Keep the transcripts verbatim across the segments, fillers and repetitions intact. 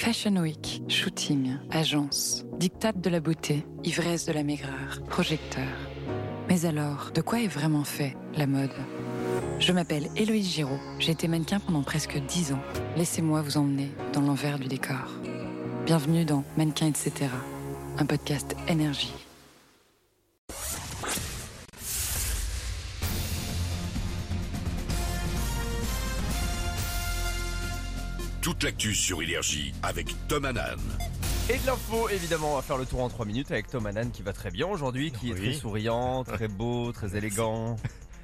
Fashion Week, shooting, agence, dictate de la beauté, ivresse de la maigreur, projecteur. Mais alors, de quoi est vraiment fait la mode ? Je m'appelle Héloïse Giraud, j'ai été mannequin pendant presque dix ans. Laissez-moi vous emmener dans l'envers du décor. Bienvenue dans Mannequin Etc, un podcast N R J. Toute l'actu sur Énergie avec Tom Anan. Et de l'info, évidemment, on va faire le tour en trois minutes avec Tom Anan qui va très bien aujourd'hui, qui oui. est très souriant, très beau, très élégant.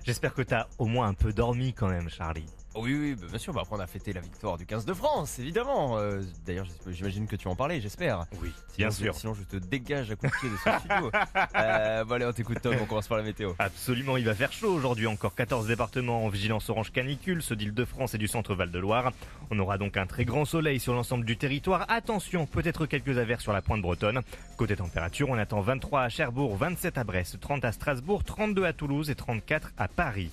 J'espère que t'as au moins un peu dormi quand même, Charlie. Oui, oui, bien sûr, bah après on a fêté la victoire du quinze de France, évidemment. Euh, D'ailleurs, j'imagine que tu en parlais, j'espère. Oui, sinon, bien sûr. Je, sinon, je te dégage à coups de pied de ce studio. euh, bon, allez, on t'écoute, Tom, on commence par la météo. Absolument, il va faire chaud aujourd'hui. Encore quatorze départements en vigilance orange canicule, ceux d'Île-de-France et du centre Val-de-Loire. On aura donc un très grand soleil sur l'ensemble du territoire. Attention, peut-être quelques averses sur la pointe bretonne. Côté température, on attend vingt-trois à Cherbourg, vingt-sept à Brest, trente à Strasbourg, trente-deux à Toulouse et trente-quatre à Paris.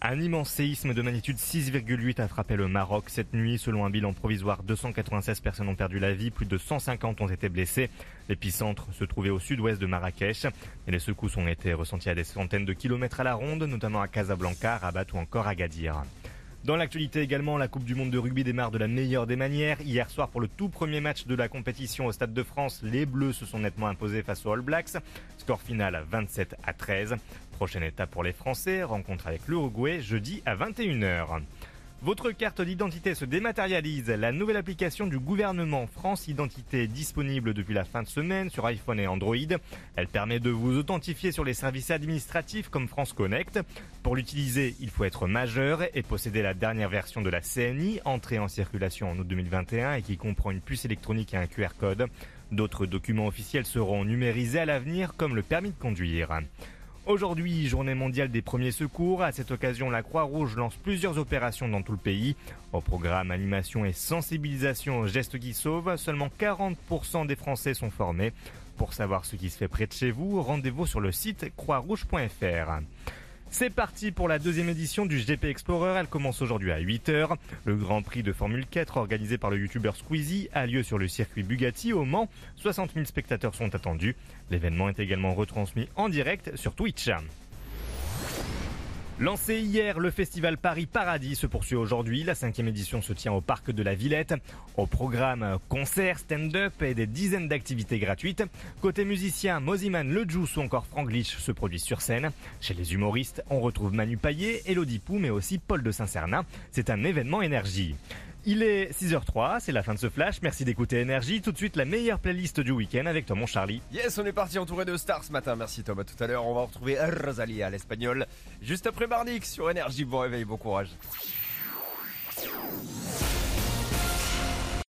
Un immense séisme de magnitude six virgule huit a frappé le Maroc cette nuit. Selon un bilan provisoire, deux cent quatre-vingt-seize personnes ont perdu la vie, plus de cent cinquante ont été blessées. L'épicentre se trouvait au sud-ouest de Marrakech. Et les secousses ont été ressenties à des centaines de kilomètres à la ronde, notamment à Casablanca, Rabat ou encore à Agadir. Dans l'actualité également, la Coupe du Monde de rugby démarre de la meilleure des manières. Hier soir, pour le tout premier match de la compétition au Stade de France, les Bleus se sont nettement imposés face aux All Blacks. Score final vingt-sept à treize. Prochaine étape pour les Français, rencontre avec l'Uruguay jeudi à vingt et une heures. Votre carte d'identité se dématérialise. La nouvelle application du gouvernement France Identité est disponible depuis la fin de semaine sur iPhone et Android. Elle permet de vous authentifier sur les services administratifs comme France Connect. Pour l'utiliser, il faut être majeur et posséder la dernière version de la C N I, entrée en circulation en août deux mille vingt et un et qui comprend une puce électronique et un Q R code. D'autres documents officiels seront numérisés à l'avenir comme le permis de conduire. Aujourd'hui, journée mondiale des premiers secours. À cette occasion, la Croix-Rouge lance plusieurs opérations dans tout le pays. Au programme animation et sensibilisation aux gestes qui sauvent, seulement quarante pour cent des Français sont formés. Pour savoir ce qui se fait près de chez vous, rendez-vous sur le site croix rouge point f r. C'est parti pour la deuxième édition du G P Explorer, elle commence aujourd'hui à huit heures. Le Grand Prix de Formule quatre organisé par le youtubeur Squeezie a lieu sur le circuit Bugatti au Mans. soixante mille spectateurs sont attendus. L'événement est également retransmis en direct sur Twitch. Lancé hier, le festival Paris Paradis se poursuit aujourd'hui. La cinquième édition se tient au parc de la Villette. Au programme, concerts, stand-up et des dizaines d'activités gratuites. Côté musiciens, Moziman, Le Juiceo ou encore Franklish se produisent sur scène. Chez les humoristes, on retrouve Manu Payet, Elodie Poum mais aussi Paul de Saint-Cernin. C'est un événement N R J. Il est six heures zéro trois, c'est la fin de ce flash. Merci d'écouter N R J. Tout de suite, la meilleure playlist du week-end avec Tom et Charlie. Yes, on est parti entouré de stars ce matin. Merci Tom. À tout à l'heure, on va retrouver Rosalia, l'espagnol. Juste après Marnix sur N R J. Bon réveil, bon courage.